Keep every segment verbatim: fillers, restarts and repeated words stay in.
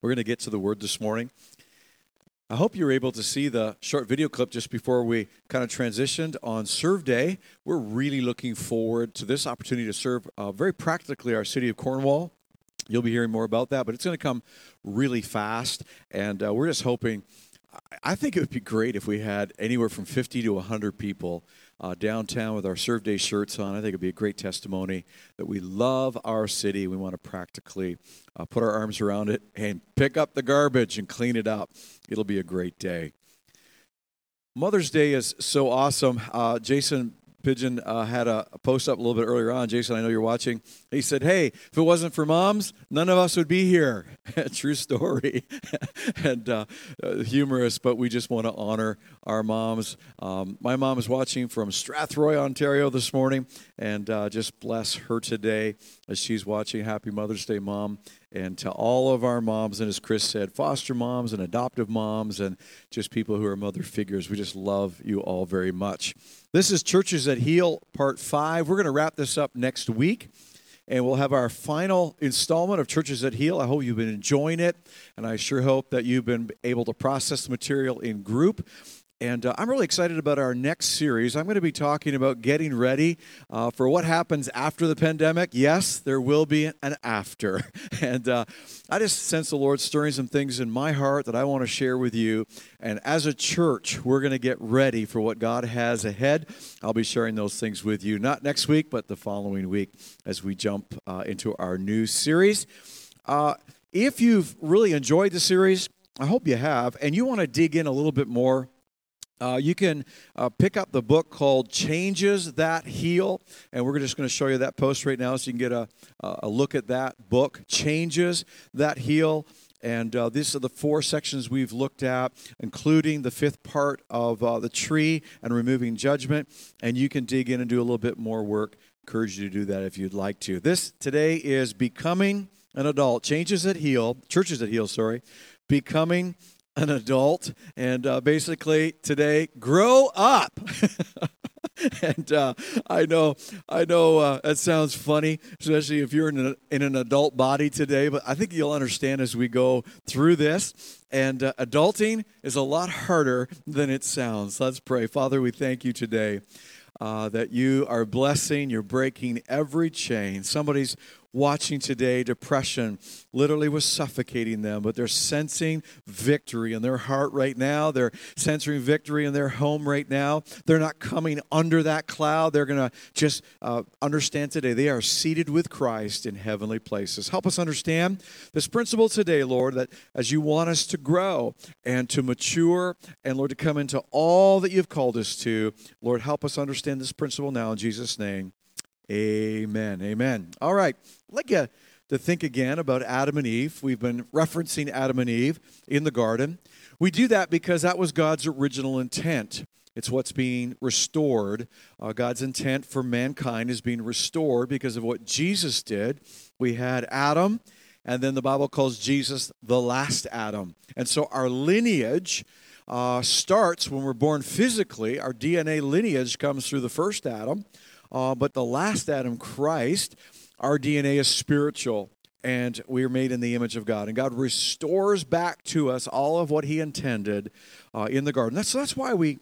We're going to get to the Word this morning. I hope you were able to see the short video clip just before we kind of transitioned on Serve Day. We're really looking forward to this opportunity to serve uh, very practically our city of Cornwall. You'll be hearing more about that, but it's going to come really fast, and uh, we're just hoping. I think it would be great if we had anywhere from fifty to one hundred people uh, downtown with our Serve Day shirts on. I think it would be a great testimony that we love our city. We want to practically uh, put our arms around it and pick up the garbage and clean it up. It'll be a great day. Mother's Day is so awesome. Uh, Jason Pigeon uh, had a, a post up a little bit earlier on. Jason, I know you're watching. He said, hey, if it wasn't for moms, none of us would be here. True story. and uh, humorous, but we just want to honor our moms. Um, my mom is watching from Strathroy, Ontario this morning, and uh, just bless her today as she's watching. Happy Mother's Day, Mom. And to all of our moms, and as Chris said, foster moms and adoptive moms and just people who are mother figures, we just love you all very much. This is Churches That Heal, Part five. We're going to wrap this up next week, and we'll have our final installment of Churches That Heal. I hope you've been enjoying it, and I sure hope that you've been able to process the material in group. And uh, I'm really excited about our next series. I'm going to be talking about getting ready uh, for what happens after the pandemic. Yes, there will be an after. And uh, I just sense the Lord stirring some things in my heart that I want to share with you. And as a church, we're going to get ready for what God has ahead. I'll be sharing those things with you, not next week, but the following week as we jump uh, into our new series. Uh, if you've really enjoyed the series, I hope you have, and you want to dig in a little bit more, Uh, you can uh, pick up the book called Changes That Heal, and we're just going to show you that post right now so you can get a, a look at that book, Changes That Heal. And uh, these are the four sections we've looked at, including the fifth part of uh, the tree and removing judgment, and you can dig in and do a little bit more work. Encourage you to do that if you'd like to. This today is Becoming an Adult, Changes That Heal, Churches That Heal, sorry, Becoming an adult, and uh, basically today, grow up. and uh, I know, I know uh, that sounds funny, especially if you're in an, in an adult body today. But I think you'll understand as we go through this. And uh, adulting is a lot harder than it sounds. Let's pray. Father, we thank you today uh, that you are blessing. You're breaking every chain. Somebody's watching today, depression literally was suffocating them, but they're sensing victory in their heart right now. They're sensing victory in their home right now. They're not coming under that cloud. They're going to just uh, understand today they are seated with Christ in heavenly places. Help us understand this principle today, Lord, that as you want us to grow and to mature and, Lord, to come into all that you've called us to, Lord, help us understand this principle now in Jesus' name. Amen. Amen. All right. I'd like you to think again about Adam and Eve. We've been referencing Adam and Eve in the garden. We do that because that was God's original intent. It's what's being restored. Uh, God's intent for mankind is being restored because of what Jesus did. We had Adam, and then the Bible calls Jesus the last Adam. And so our lineage uh, starts when we're born physically. Our D N A lineage comes through the first Adam. Uh, but the last Adam, Christ, our D N A is spiritual, and we are made in the image of God. And God restores back to us all of what he intended uh, in the garden. That's, so that's why we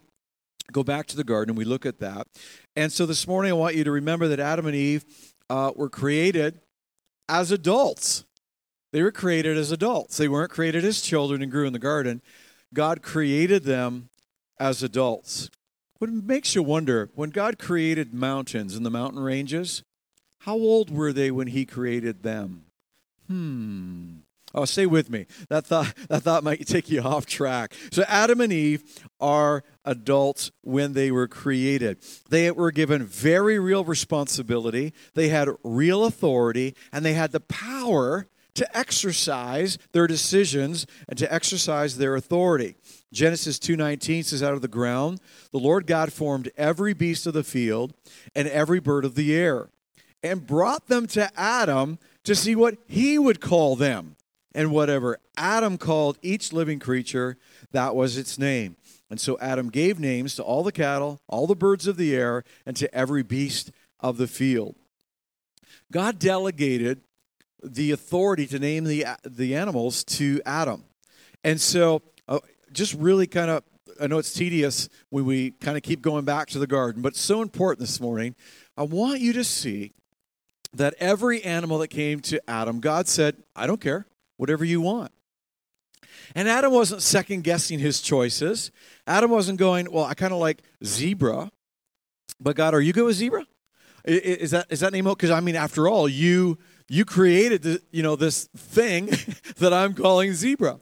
go back to the garden and we look at that. And so this morning I want you to remember that Adam and Eve uh, were created as adults. They were created as adults. They weren't created as children and grew in the garden. God created them as adults. What makes you wonder, when God created mountains and the mountain ranges, how old were they when he created them? Hmm. Oh, stay with me. That thought, that thought might take you off track. So Adam and Eve are adults when they were created. They were given very real responsibility. They had real authority, and they had the power to exercise their decisions and to exercise their authority. Genesis two nineteen says, out of the ground, the Lord God formed every beast of the field and every bird of the air and brought them to Adam to see what he would call them. And whatever Adam called each living creature, that was its name. And so Adam gave names to all the cattle, all the birds of the air, and to every beast of the field. God delegated the authority to name the the animals to Adam. And so uh, just really kind of, I know it's tedious when we kind of keep going back to the garden, but it's so important this morning. I want you to see that every animal that came to Adam, God said, I don't care, whatever you want. And Adam wasn't second-guessing his choices. Adam wasn't going, well, I kind of like zebra, but God, are you good with zebra? Is that is that name okay? Because, I mean, after all, you you created the, you know, this thing that I'm calling zebra.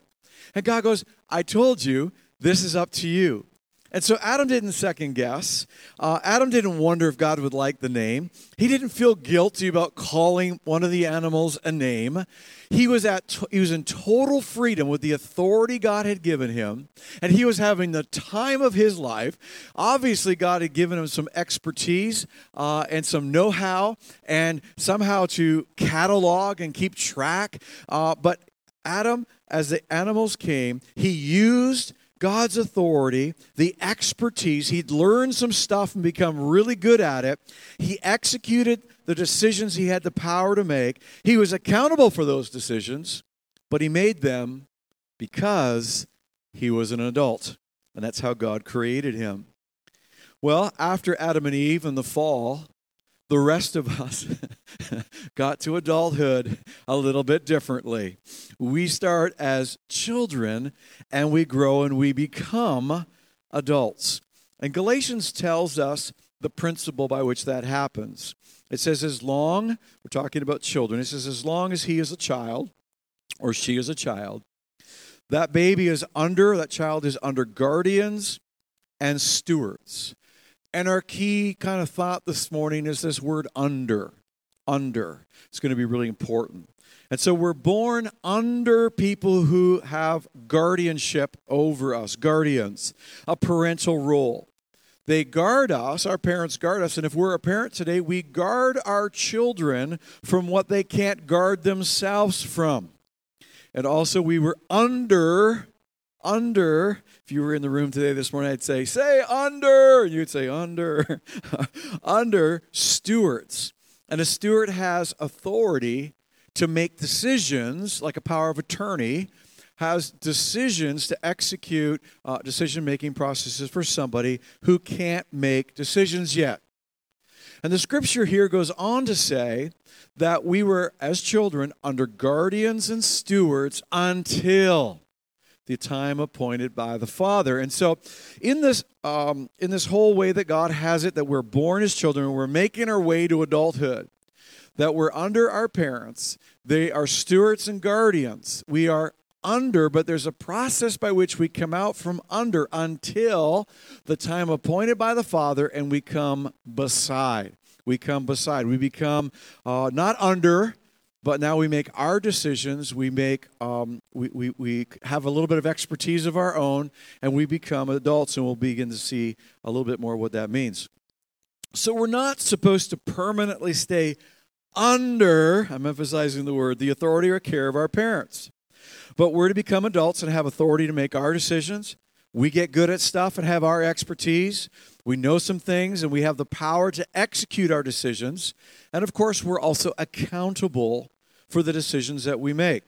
And God goes, I told you, this is up to you. And so Adam didn't second guess. Uh, Adam didn't wonder if God would like the name. He didn't feel guilty about calling one of the animals a name. He was at t- he was in total freedom with the authority God had given him, and he was having the time of his life. Obviously, God had given him some expertise uh, and some know-how and somehow to catalog and keep track. Uh, but Adam, as the animals came, he used God's authority, the expertise. He'd learned some stuff and become really good at it. He executed the decisions he had the power to make. He was accountable for those decisions, but he made them because he was an adult, and that's how God created him. Well, after Adam and Eve and the fall, the rest of us got to adulthood a little bit differently. We start as children, and we grow, and we become adults. And Galatians tells us the principle by which that happens. It says, as long, we're talking about children, it says, as long as he is a child, or she is a child, that baby is under, that child is under guardians and stewards. And our key kind of thought this morning is this word under, under. It's going to be really important. And so we're born under people who have guardianship over us, guardians, a parental role. They guard us, our parents guard us, and if we're a parent today, we guard our children from what they can't guard themselves from. And also we were under Under, if you were in the room today this morning, I'd say, say under. You'd say under. Under stewards. And a steward has authority to make decisions, like a power of attorney, has decisions to execute uh, decision-making processes for somebody who can't make decisions yet. And the scripture here goes on to say that we were, as children, under guardians and stewards until the time appointed by the Father. And so in this um, in this whole way that God has it, that we're born as children, we're making our way to adulthood, that we're under our parents, they are stewards and guardians. We are under, but there's a process by which we come out from under until the time appointed by the Father, and we come beside. We come beside. We become uh, not under, but now we make our decisions, we make, um, we, we we have a little bit of expertise of our own, and we become adults, and we'll begin to see a little bit more what that means. So we're not supposed to permanently stay under, I'm emphasizing the word, the authority or care of our parents. But we're to become adults and have authority to make our decisions. We get good at stuff and have our expertise. We know some things, and we have the power to execute our decisions. And, of course, we're also accountable for the decisions that we make.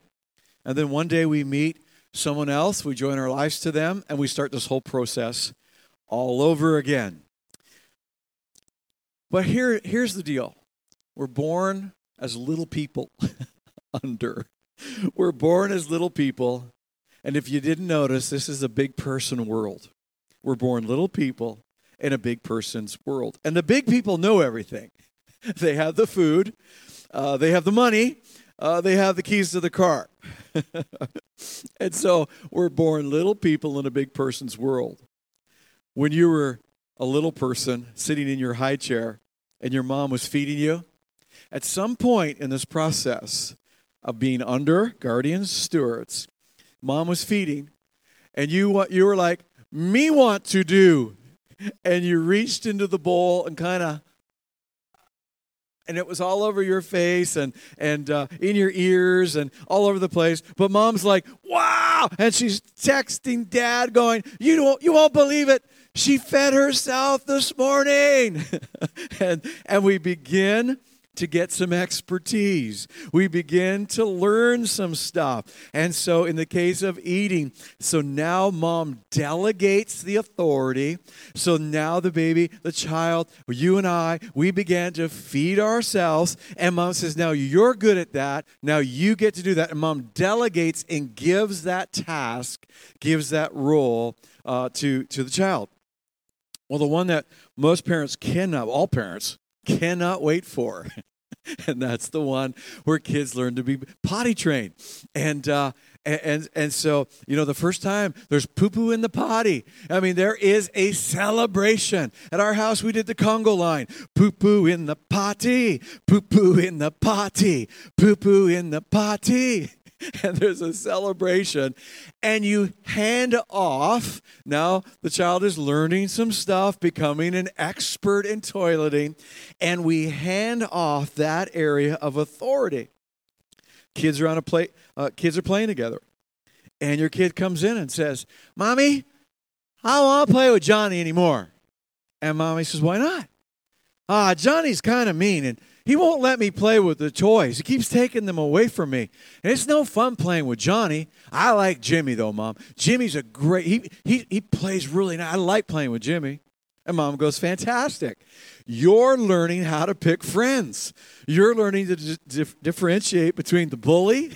And then one day we meet someone else, we join our lives to them, and we start this whole process all over again. But here, here's the deal. We're born as little people under. We're born as little people, and if you didn't notice, this is a big person world. We're born little people in a big person's world. And the big people know everything. They have the food, uh, they have the money, uh, they have the keys to the car. And so we're born little people in a big person's world. When you were a little person sitting in your high chair and your mom was feeding you, at some point in this process of being under guardians, stewards, mom was feeding, and you you were like, me want to do. And you reached into the bowl and kind of, and it was all over your face and and uh, in your ears and all over the place. But mom's like, wow! And she's texting dad going, you don't, you won't believe it. She fed herself this morning. and, and we begin to get some expertise. We begin to learn some stuff. And so in the case of eating, so now mom delegates the authority. So now the baby, the child, you and I, we began to feed ourselves. And mom says, now you're good at that. Now you get to do that. And mom delegates and gives that task, gives that role uh, to, to the child. Well, the one that most parents cannot, all parents cannot wait for, and that's the one where kids learn to be potty trained. And uh, and and so, you know, the first time there's poo-poo in the potty. I mean, there is a celebration. At our house, we did the Congo line. Poo-poo in the potty, poo-poo in the potty, poo-poo in the potty. And there's a celebration, and you hand off. Now the child is learning some stuff, becoming an expert in toileting, and we hand off that area of authority. Kids are on a play. Uh, kids are playing together, and your kid comes in and says, "Mommy, I don't want to play with Johnny anymore." And mommy says, "Why not?" Ah, uh, Johnny's kind of mean, and he won't let me play with the toys. He keeps taking them away from me. And it's no fun playing with Johnny. I like Jimmy, though, Mom. Jimmy's a great, he he he plays really nice. I like playing with Jimmy. And Mom goes, fantastic. You're learning how to pick friends. You're learning to di- dif- differentiate between the bully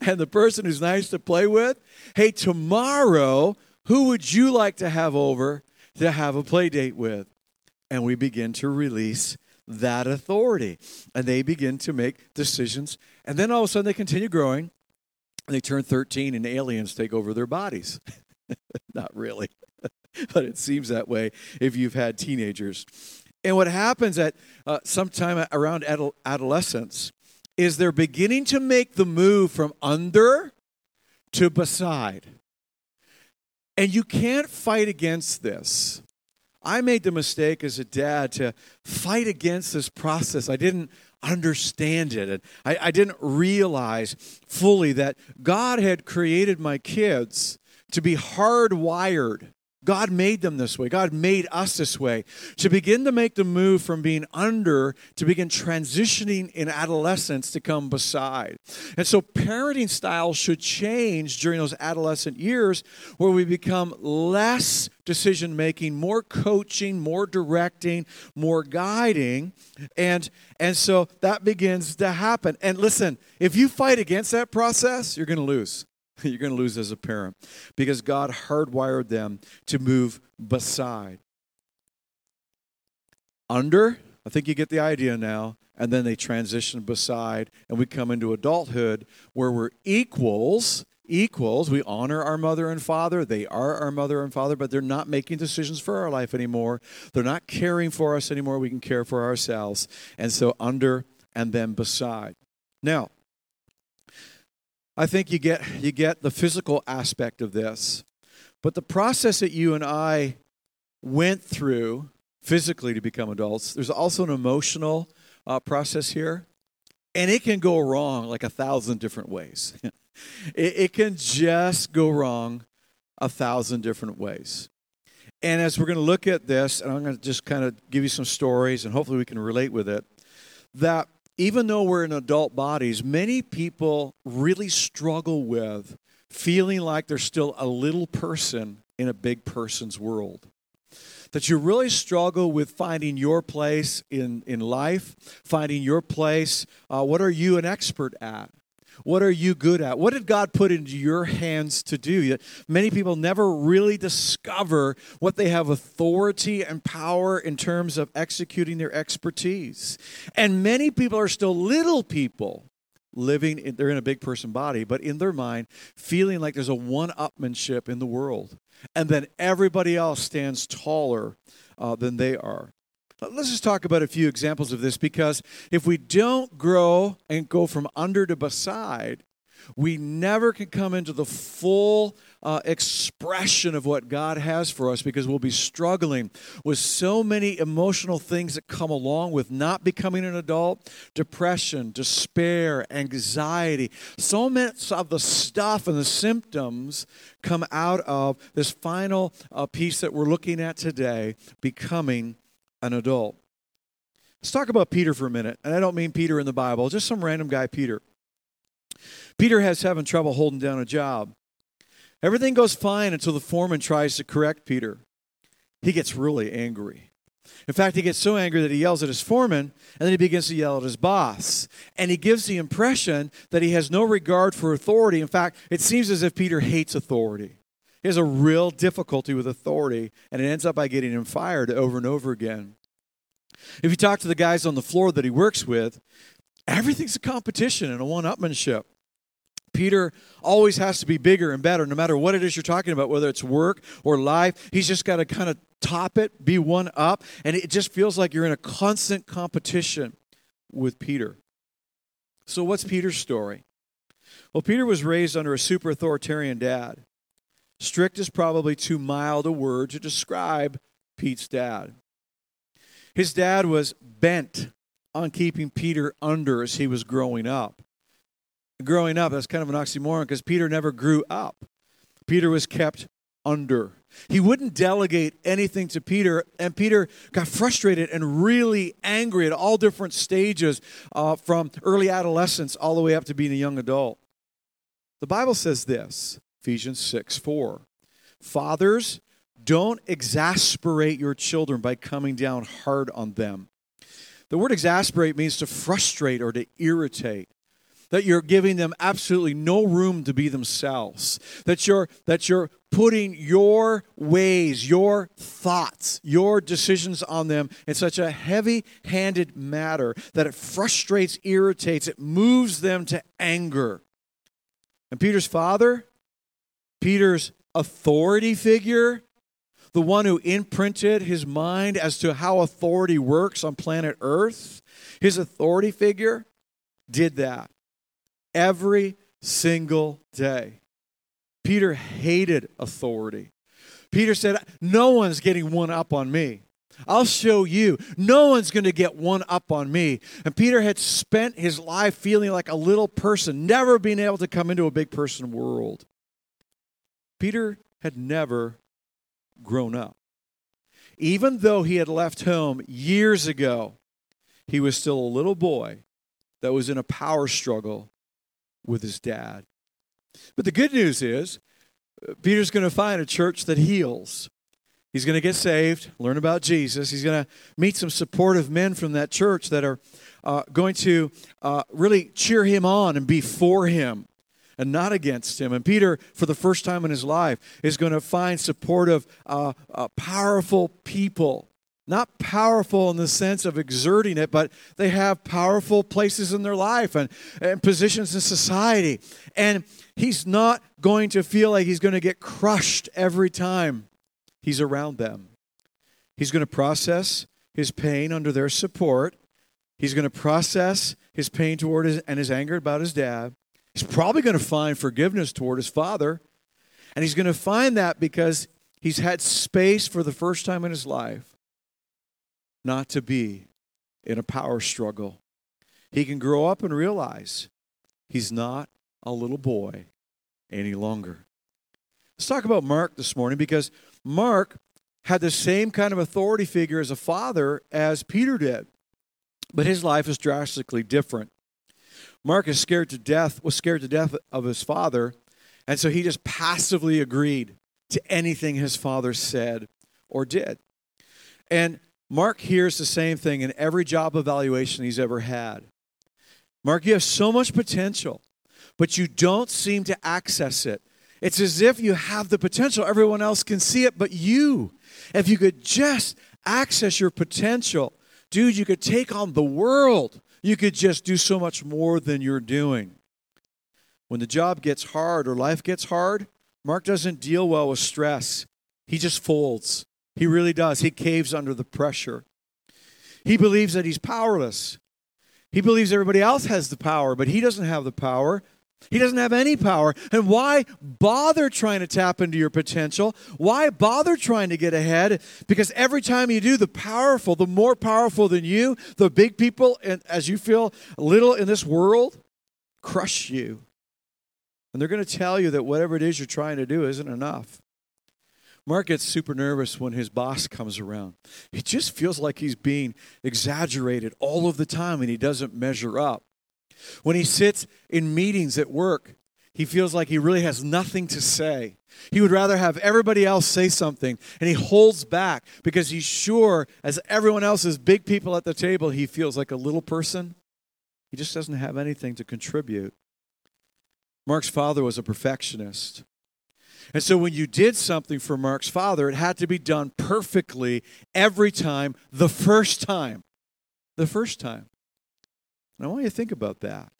and the person who's nice to play with. Hey, tomorrow, who would you like to have over to have a play date with? And we begin to release that authority, and they begin to make decisions, and then all of a sudden they continue growing, and they turn thirteen, and aliens take over their bodies. Not really, but it seems that way if you've had teenagers. And what happens at uh, sometime around adol- adolescence is they're beginning to make the move from under to beside, and you can't fight against this. I made the mistake as a dad to fight against this process. I didn't understand it. And I, I didn't realize fully that God had created my kids to be hardwired. God made them this way. God made us this way. To begin to make the move from being under to begin transitioning in adolescence to come beside. And so parenting styles should change during those adolescent years where we become less decision-making, more coaching, more directing, more guiding. And, and so that begins to happen. And listen, if you fight against that process, you're going to lose. You're going to lose as a parent because God hardwired them to move beside. Under, I think you get the idea now, and then they transition beside, and we come into adulthood where we're equals, equals. We honor our mother and father. They are our mother and father, but they're not making decisions for our life anymore. They're not caring for us anymore. We can care for ourselves. And so under and then beside. Now, I think you get you get the physical aspect of this, but the process that you and I went through physically to become adults, there's also an emotional uh, process here, and it can go wrong like a thousand different ways. it, it can just go wrong a thousand different ways. And as we're going to look at this, and I'm going to just kind of give you some stories, and hopefully we can relate with it, that even though we're in adult bodies, many people really struggle with feeling like they're still a little person in a big person's world. That you really struggle with finding your place in, in life, finding your place. Uh, what are you an expert at? What are you good at? What did God put into your hands to do? Many people never really discover what they have authority and power in terms of executing their expertise. And many people are still little people living, in, they're in a big person body, but in their mind, feeling like there's a one-upmanship in the world. And then everybody else stands taller uh, than they are. Let's just talk about a few examples of this, because if we don't grow and go from under to beside, we never can come into the full uh, expression of what God has for us, because we'll be struggling with so many emotional things that come along with not becoming an adult. Depression, despair, anxiety. So much of the stuff and the symptoms come out of this final uh, piece that we're looking at today, becoming an adult. Let's talk about Peter for a minute. And I don't mean Peter in the Bible, just some random guy, Peter. Peter has having trouble holding down a job. Everything goes fine until the foreman tries to correct Peter. He gets really angry. In fact, he gets so angry that he yells at his foreman, and then he begins to yell at his boss. And he gives the impression that he has no regard for authority. In fact, it seems as if Peter hates authority. He has a real difficulty with authority, and it ends up by getting him fired over and over again. If you talk to the guys on the floor that he works with, everything's a competition and a one-upmanship. Peter always has to be bigger and better, no matter what it is you're talking about, whether it's work or life. He's just got to kind of top it, be one up, and it just feels like you're in a constant competition with Peter. So what's Peter's story? Well, Peter was raised under a super authoritarian dad. Strict is probably too mild a word to describe Pete's dad. His dad was bent on keeping Peter under as he was growing up. Growing up, that's kind of an oxymoron because Peter never grew up. Peter was kept under. He wouldn't delegate anything to Peter, and Peter got frustrated and really angry at all different stages uh, from early adolescence all the way up to being a young adult. The Bible says this, Ephesians six four, fathers, don't exasperate your children by coming down hard on them. The word exasperate means to frustrate or to irritate. That you're giving them absolutely no room to be themselves. That you're that you're putting your ways, your thoughts, your decisions on them in such a heavy-handed matter that it frustrates, irritates, it moves them to anger. And Peter's father, Peter's authority figure, the one who imprinted his mind as to how authority works on planet Earth, his authority figure did that. Every single day. Peter hated authority. Peter said, no one's getting one up on me. I'll show you. No one's going to get one up on me. And Peter had spent his life feeling like a little person, never being able to come into a big person world. Peter had never grown up. Even though he had left home years ago, he was still a little boy that was in a power struggle with his dad. But the good news is, Peter's going to find a church that heals. He's going to get saved, learn about Jesus. He's going to meet some supportive men from that church that are uh, going to uh, really cheer him on and be for him and not against him. And Peter, for the first time in his life, is going to find supportive, uh, uh, powerful people. Not powerful in the sense of exerting it, but they have powerful places in their life and, and positions in society. And he's not going to feel like he's going to get crushed every time he's around them. He's going to process his pain under their support. He's going to process his pain toward his, and his anger about his dad. He's probably going to find forgiveness toward his father. And he's going to find that because he's had space for the first time in his life not to be in a power struggle. He can grow up and realize he's not a little boy any longer. Let's talk about Mark this morning because Mark had the same kind of authority figure as a father as Peter did, but his life is drastically different. Mark is scared to death, was scared to death of his father, and so he just passively agreed to anything his father said or did. And Mark hears the same thing in every job evaluation he's ever had. Mark, you have so much potential, but you don't seem to access it. It's as if you have the potential. Everyone else can see it, but you. If you could just access your potential, dude, you could take on the world. You could just do so much more than you're doing. When the job gets hard or life gets hard, Mark doesn't deal well with stress. He just folds. He really does. He caves under the pressure. He believes that he's powerless. He believes everybody else has the power, but he doesn't have the power. He doesn't have any power. And why bother trying to tap into your potential? Why bother trying to get ahead? Because every time you do, the powerful, the more powerful than you, the big people, and as you feel little in this world, crush you. And they're going to tell you that whatever it is you're trying to do isn't enough. Mark gets super nervous when his boss comes around. It just feels like he's being exaggerated all of the time and he doesn't measure up. When he sits in meetings at work, he feels like he really has nothing to say. He would rather have everybody else say something, and he holds back because he's sure, as everyone else is big people at the table, he feels like a little person. He just doesn't have anything to contribute. Mark's father was a perfectionist. And so when you did something for Mark's father, it had to be done perfectly every time, the first time. The first time. And I want you to think about that.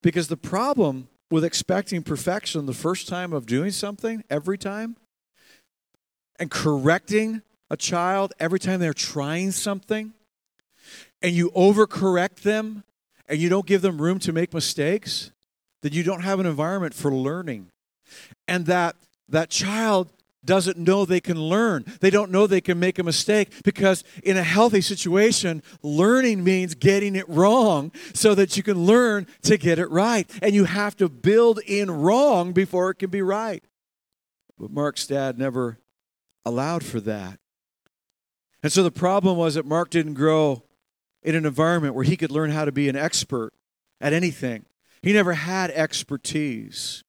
Because the problem with expecting perfection the first time of doing something, every time, and correcting a child every time they're trying something, and you overcorrect them, and you don't give them room to make mistakes, then you don't have an environment for learning. And that that child doesn't know they can learn. They don't know they can make a mistake, because in a healthy situation, learning means getting it wrong so that you can learn to get it right. And you have to build in wrong before it can be right. But Mark's dad never allowed for that. And so the problem was that Mark didn't grow in an environment where he could learn how to be an expert at anything. He never had expertise.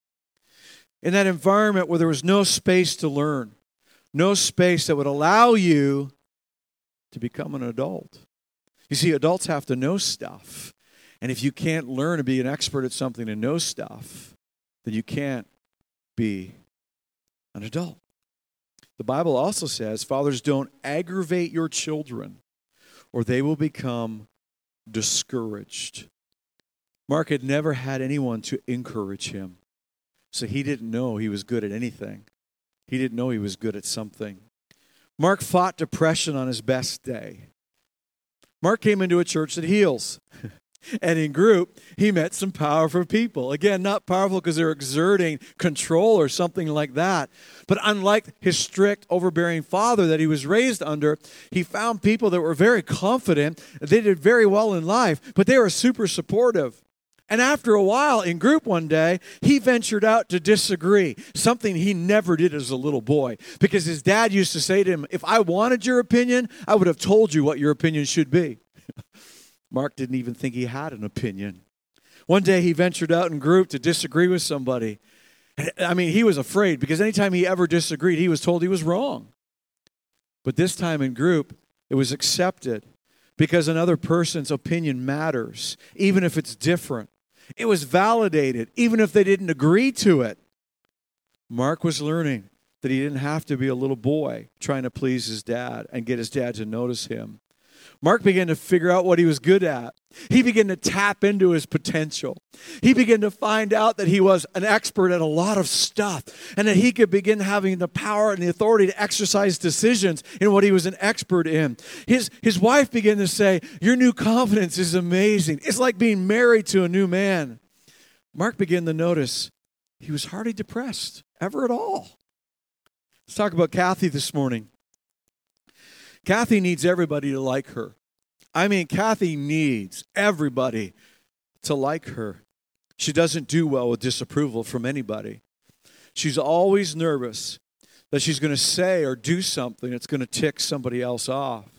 In that environment where there was no space to learn, no space that would allow you to become an adult. You see, adults have to know stuff. And if you can't learn to be an expert at something and know stuff, then you can't be an adult. The Bible also says, fathers, don't aggravate your children, or they will become discouraged. Mark had never had anyone to encourage him. So he didn't know he was good at anything. He didn't know he was good at something. Mark fought depression on his best day. Mark came into a church that heals. And in group, he met some powerful people. Again, not powerful because they're exerting control or something like that. But unlike his strict, overbearing father that he was raised under, he found people that were very confident. They did very well in life, but they were super supportive. And after a while, in group one day, he ventured out to disagree, something he never did as a little boy, because his dad used to say to him, if I wanted your opinion, I would have told you what your opinion should be. Mark didn't even think he had an opinion. One day he ventured out in group to disagree with somebody. I mean, he was afraid because anytime he ever disagreed, he was told he was wrong. But this time in group, it was accepted because another person's opinion matters, even if it's different. It was validated, even if they didn't agree to it. Mark was learning that he didn't have to be a little boy trying to please his dad and get his dad to notice him. Mark began to figure out what he was good at. He began to tap into his potential. He began to find out that he was an expert at a lot of stuff and that he could begin having the power and the authority to exercise decisions in what he was an expert in. His, his wife began to say, your new confidence is amazing. It's like being married to a new man. Mark began to notice he was hardly depressed ever at all. Let's talk about Kathy this morning. Kathy needs everybody to like her. I mean, Kathy needs everybody to like her. She doesn't do well with disapproval from anybody. She's always nervous that she's going to say or do something that's going to tick somebody else off.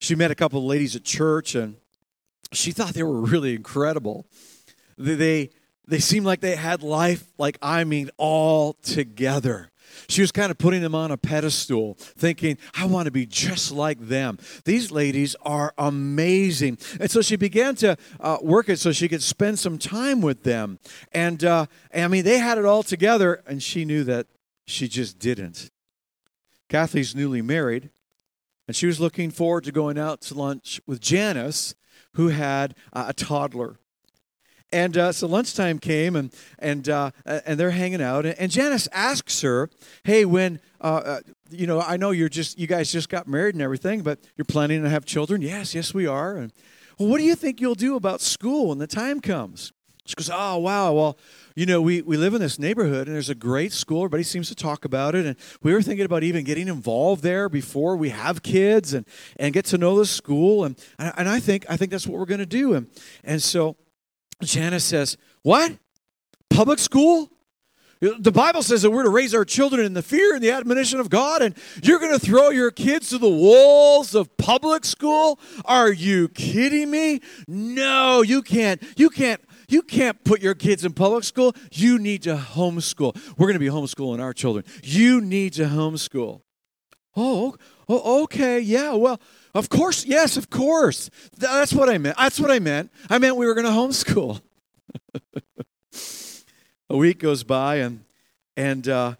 She met a couple of ladies at church, and she thought they were really incredible. They, they, they seemed like they had life, like, I mean, all together. She was kind of putting them on a pedestal, thinking, I want to be just like them. These ladies are amazing. And so she began to uh, work it so she could spend some time with them. And, uh, I mean, they had it all together, and she knew that she just didn't. Kathy's newly married, and she was looking forward to going out to lunch with Janice, who had uh, a toddler. And uh, so lunchtime came, and and uh, and they're hanging out. And Janice asks her, "Hey, when uh, uh, you know, I know you're just you guys just got married and everything, but you're planning to have children?" "Yes, yes, we are." "And well, what do you think you'll do about school when the time comes?" She goes, "Oh, wow. Well, you know, we, we live in this neighborhood, and there's a great school. Everybody seems to talk about it. And we were thinking about even getting involved there before we have kids and, and get to know the school. And and I think I think that's what we're going to do." And and so Janice says, "What? Public school? The Bible says that we're to raise our children in the fear and the admonition of God, and you're going to throw your kids to the wolves of public school? Are you kidding me? No, you can't. You can't. You can't put your kids in public school. You need to homeschool. We're going to be homeschooling our children. You need to homeschool. Oh, oh, okay, yeah, well, of course, yes, of course. That's what I meant. That's what I meant. I meant we were going to homeschool. A week goes by, and and uh,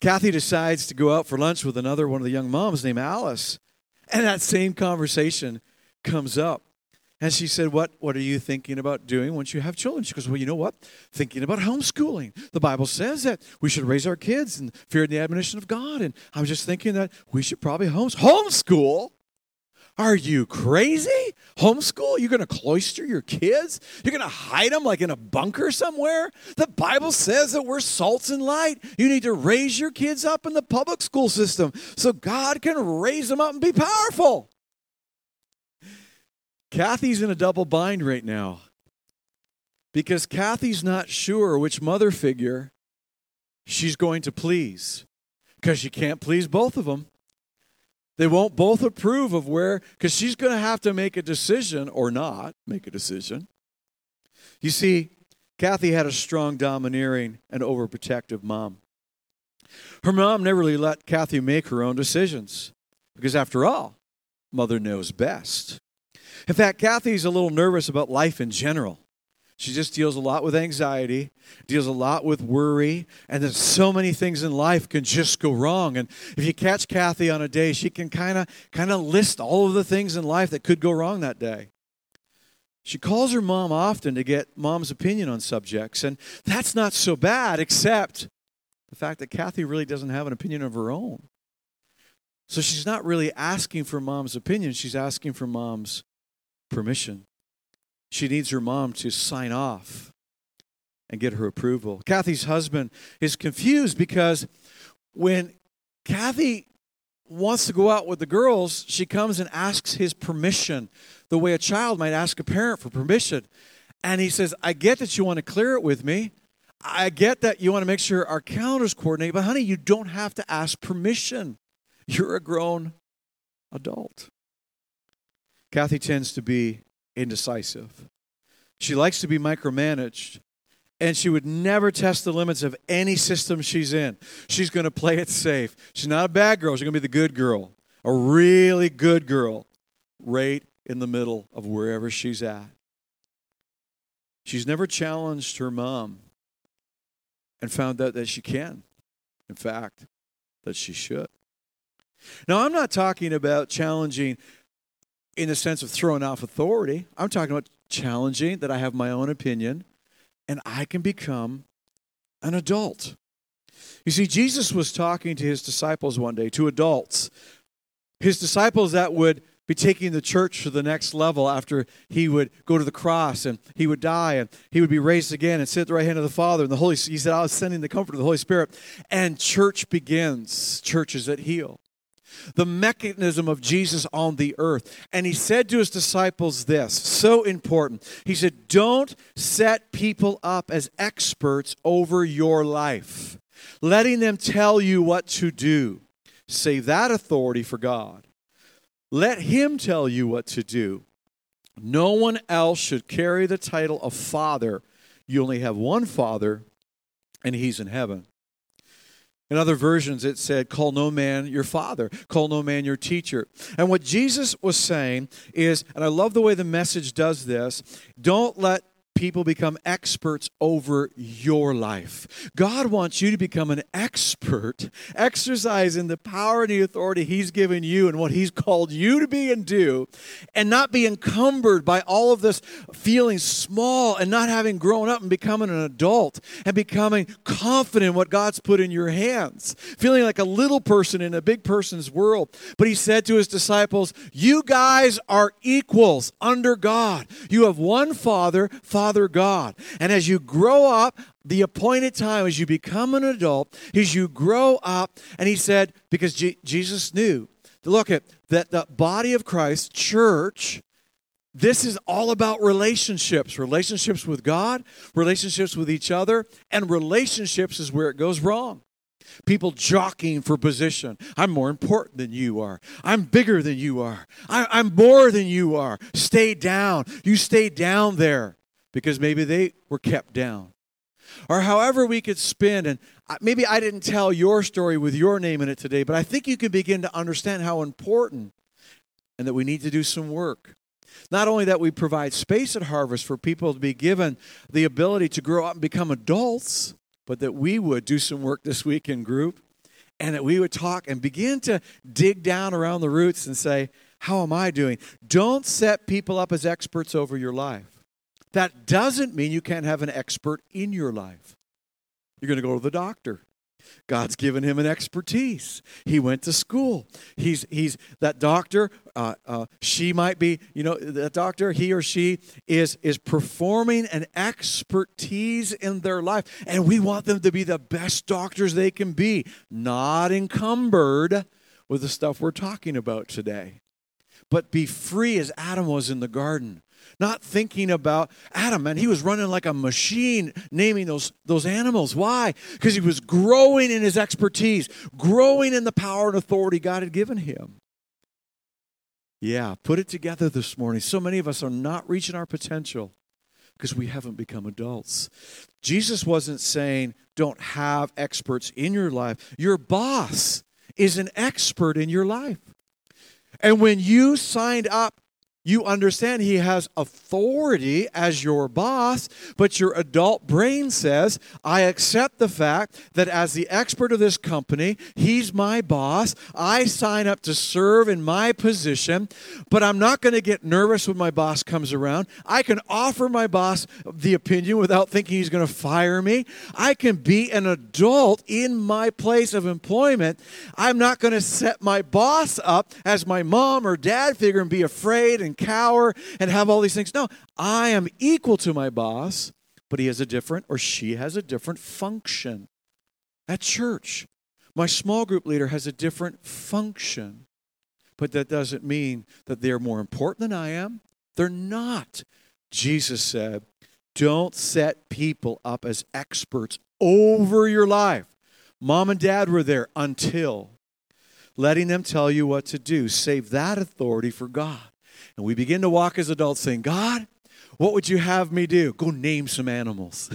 Kathy decides to go out for lunch with another one of the young moms named Alice, and that same conversation comes up. And she said, what, what are you thinking about doing once you have children? She goes, well, you know what? Thinking about homeschooling. The Bible says that we should raise our kids in fear and the admonition of God. And I was just thinking that we should probably homes- homeschool. Are you crazy? Homeschool? You're going to cloister your kids? You're going to hide them like in a bunker somewhere? The Bible says that we're salt and light. You need to raise your kids up in the public school system so God can raise them up and be powerful. Kathy's in a double bind right now because Kathy's not sure which mother figure she's going to please because she can't please both of them. They won't both approve of where, because she's going to have to make a decision or not make a decision. You see, Kathy had a strong, domineering, and overprotective mom. Her mom never really let Kathy make her own decisions because, after all, mother knows best. In fact, Kathy's a little nervous about life in general. She just deals a lot with anxiety, deals a lot with worry, and that so many things in life can just go wrong. And if you catch Kathy on a day, she can kind of kind of list all of the things in life that could go wrong that day. She calls her mom often to get mom's opinion on subjects, and that's not so bad, except the fact that Kathy really doesn't have an opinion of her own. So she's not really asking for mom's opinion, she's asking for mom's permission. She needs her mom to sign off and get her approval. Kathy's husband is confused because when Kathy wants to go out with the girls, she comes and asks his permission, the way a child might ask a parent for permission. And he says, I get that you want to clear it with me. I get that you want to make sure our calendars coordinate, but honey, you don't have to ask permission. You're a grown adult. Kathy tends to be indecisive. She likes to be micromanaged, and she would never test the limits of any system she's in. She's going to play it safe. She's not a bad girl. She's going to be the good girl, a really good girl, right in the middle of wherever she's at. She's never challenged her mom and found out that she can, in fact, that she should. Now, I'm not talking about challenging in the sense of throwing off authority. I'm talking about challenging that I have my own opinion and I can become an adult. You see, Jesus was talking to his disciples one day, to adults, his disciples that would be taking the church to the next level after he would go to the cross and he would die and he would be raised again and sit at the right hand of the Father and the Holy Spirit. He said, I was sending the comfort of the Holy Spirit. And church begins, churches that heal. The mechanism of Jesus on the earth. And he said to his disciples this, so important. He said, don't set people up as experts over your life, letting them tell you what to do. Save that authority for God. Let him tell you what to do. No one else should carry the title of father. You only have one Father, and he's in heaven. In other versions, it said, call no man your father, call no man your teacher. And what Jesus was saying is, and I love the way the Message does this, don't let people become experts over your life. God wants you to become an expert, exercising the power and the authority he's given you and what he's called you to be and do, and not be encumbered by all of this feeling small and not having grown up and becoming an adult and becoming confident in what God's put in your hands, feeling like a little person in a big person's world. But he said to his disciples, you guys are equals under God. You have one Father, Father, Father God. And as you grow up, the appointed time, as you become an adult, as you grow up, and he said, because G- Jesus knew, look at that the body of Christ, church, This is all about relationships, relationships with God, relationships with each other, and relationships is where it goes wrong. People jockeying for position. I'm more important than you are. I'm bigger than you are. I, I'm more than you are. Stay down. You stay down there because maybe they were kept down. Or however we could spin, and maybe I didn't tell your story with your name in it today, but I think you can begin to understand how important and that we need to do some work. Not only that, we provide space at Harvest for people to be given the ability to grow up and become adults, but that we would do some work this week in group, and that we would talk and begin to dig down around the roots and say, how am I doing? Don't set people up as experts over your life. That doesn't mean you can't have an expert in your life. You're going to go to the doctor. God's given him an expertise. He went to school. He's he's that doctor. Uh, uh, she might be, you know, that doctor. He or she is is performing an expertise in their life, and we want them to be the best doctors they can be, not encumbered with the stuff we're talking about today, but be free as Adam was in the garden. Not thinking about Adam, man, he was running like a machine naming those, those animals. Why? Because he was growing in his expertise, growing in the power and authority God had given him. Yeah, put it together this morning. So many of us are not reaching our potential because we haven't become adults. Jesus wasn't saying, don't have experts in your life. Your boss is an expert in your life. And when you signed up, you understand he has authority as your boss, but your adult brain says, I accept the fact that as the expert of this company, he's my boss. I sign up to serve in my position, but I'm not going to get nervous when my boss comes around. I can offer my boss the opinion without thinking he's going to fire me. I can be an adult in my place of employment. I'm not going to set my boss up as my mom or dad figure and be afraid and cower and have all these things. No, I am equal to my boss, but he has a different or she has a different function. At church, my small group leader has a different function, but that doesn't mean that they're more important than I am. They're not. Jesus said, don't set people up as experts over your life. Mom and dad were there until letting them tell you what to do. Save that authority for God. And we begin to walk as adults saying, God, what would you have me do? Go name some animals.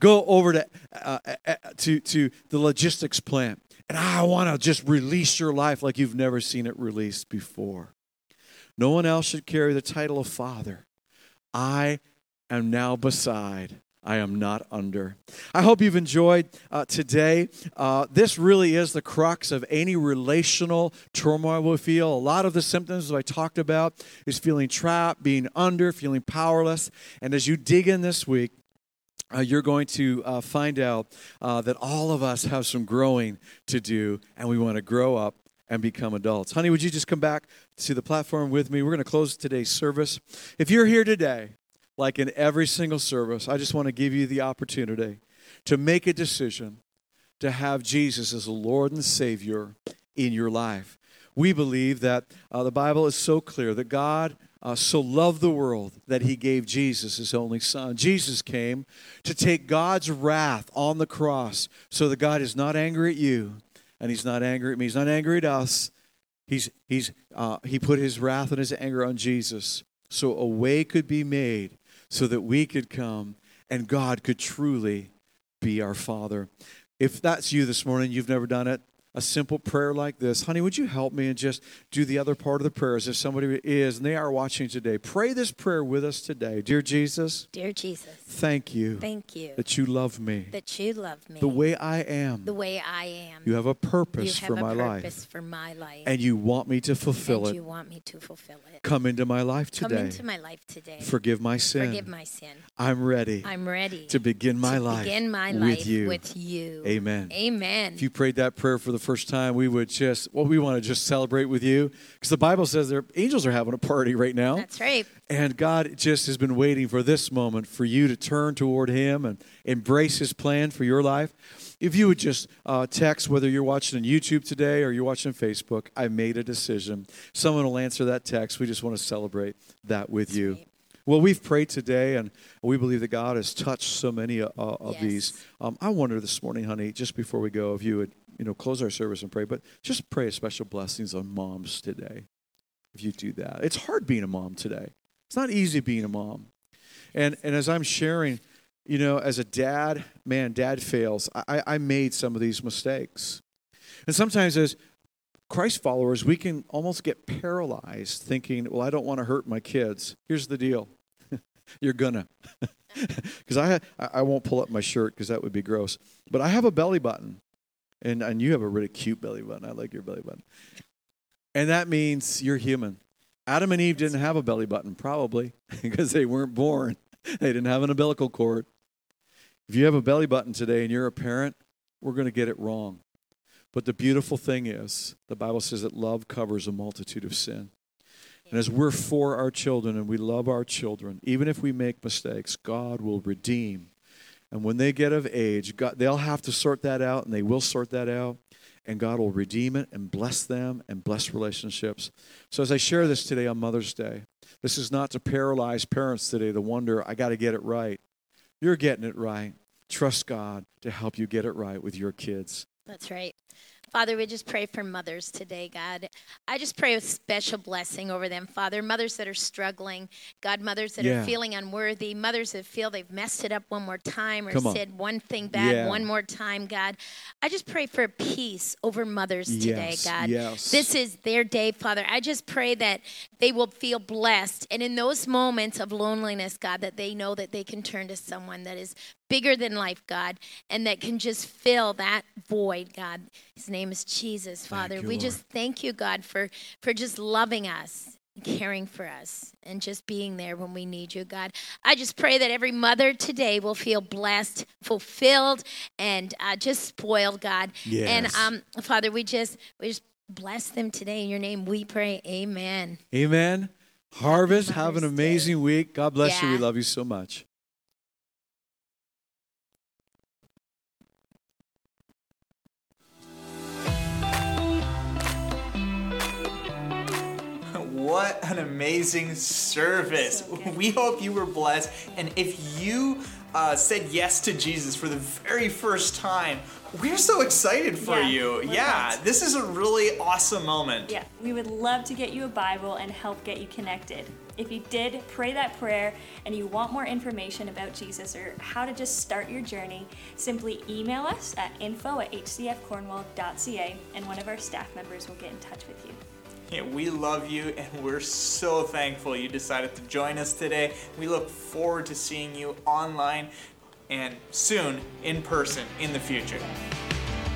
Go over to, uh, uh, to, to the logistics plant. And I want to just release your life like you've never seen it released before. No one else should carry the title of father. I am now beside. I am not under. I hope you've enjoyed uh, today. Uh, this really is the crux of any relational turmoil we feel. A lot of the symptoms that I talked about is feeling trapped, being under, feeling powerless. And as you dig in this week, uh, you're going to uh, find out uh, that all of us have some growing to do, and we want to grow up and become adults. Honey, would you just come back to the platform with me? We're going to close today's service. If you're here today, like in every single service, I just want to give you the opportunity to make a decision to have Jesus as the Lord and Savior in your life. We believe that uh, the Bible is so clear that God uh, so loved the world that he gave Jesus his only son. Jesus came to take God's wrath on the cross so that God is not angry at you and he's not angry at me. He's not angry at us. He's, he's, uh, he put his wrath and his anger on Jesus so a way could be made so that we could come and God could truly be our Father. If that's you this morning, you've never done it, a simple prayer like this. Honey, would you help me and just do the other part of the prayers if somebody is and they are watching today? Pray this prayer with us today. Dear Jesus. Dear Jesus. Thank you. Thank you. That you love me. That you love me. The way I am. The way I am. You have a purpose for my life. You have a purpose for my life. And you want me to fulfill it. And you want me to fulfill it. Come into my life today. Come into my life today. Forgive my sin. Forgive my sin. I'm ready. I'm ready. To begin my life. To begin my life with you. With you. Amen. Amen. If you prayed that prayer for the first time, we would just, well, we want to just celebrate with you. Because the Bible says their angels are having a party right now. That's right. And God just has been waiting for this moment for you to turn toward him and embrace his plan for your life. If you would just uh, text, whether you're watching on YouTube today or you're watching on Facebook, I made a decision. Someone will answer that text. We just want to celebrate that with That's you. Right. Well, we've prayed today, and we believe that God has touched so many uh, of yes. these. Um, I wonder this morning, honey, just before we go, if you would, you know, close our service and pray, but just pray special blessings on moms today, if you do that. It's hard being a mom today. It's not easy being a mom. And and as I'm sharing, you know, as a dad, man, dad fails. I, I made some of these mistakes. And sometimes as Christ followers, we can almost get paralyzed thinking, well, I don't want to hurt my kids. Here's the deal. You're gonna. Because I I won't pull up my shirt because that would be gross. But I have a belly button. And, and you have a really cute belly button. I like your belly button. And that means you're human. Adam and Eve didn't have a belly button, probably, because they weren't born. They didn't have an umbilical cord. If you have a belly button today and you're a parent, we're going to get it wrong. But the beautiful thing is, the Bible says that love covers a multitude of sin. And as we're for our children and we love our children, even if we make mistakes, God will redeem. And when they get of age, God, they'll have to sort that out, and they will sort that out. And God will redeem it and bless them and bless relationships. So as I share this today on Mother's Day, this is not to paralyze parents today to wonder, I got to get it right. You're getting it right. Trust God to help you get it right with your kids. That's right. Father, we just pray for mothers today, God. I just pray a special blessing over them, Father. Mothers that are struggling, God, mothers that yeah. are feeling unworthy, mothers that feel they've messed it up one more time or on. said one thing bad yeah. one more time, God. I just pray for peace over mothers today, yes, God. Yes. This is their day, Father. I just pray that they will feel blessed. And in those moments of loneliness, God, that they know that they can turn to someone that is bigger than life, God, and that can just fill that void, God. His name is Jesus, Father. We just thank you, God, for, for just loving us, caring for us, and just being there when we need you, God. I just pray that every mother today will feel blessed, fulfilled, and uh, just spoiled, God. Yes. And, um, Father, we just we just bless them today. In your name we pray, amen. Amen. Harvest, have an amazing week. God bless yeah. you. We love you so much. What an amazing service. We hope you were blessed. And if you uh, said yes to Jesus for the very first time, we're so excited for yeah, you. Yeah, right. This is a really awesome moment. Yeah, we would love to get you a Bible and help get you connected. If you did pray that prayer and you want more information about Jesus or how to just start your journey, simply email us at info at h c f cornwall dot c a and one of our staff members will get in touch with you. Yeah, we love you, and we're so thankful you decided to join us today. We look forward to seeing you online and soon in person in the future.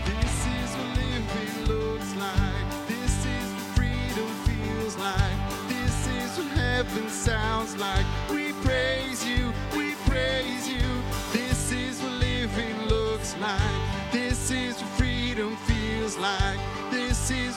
This is what living looks like. This is what freedom feels like. This is what heaven sounds like. We praise you, we praise you. This is what living looks like. This is what freedom feels like. This is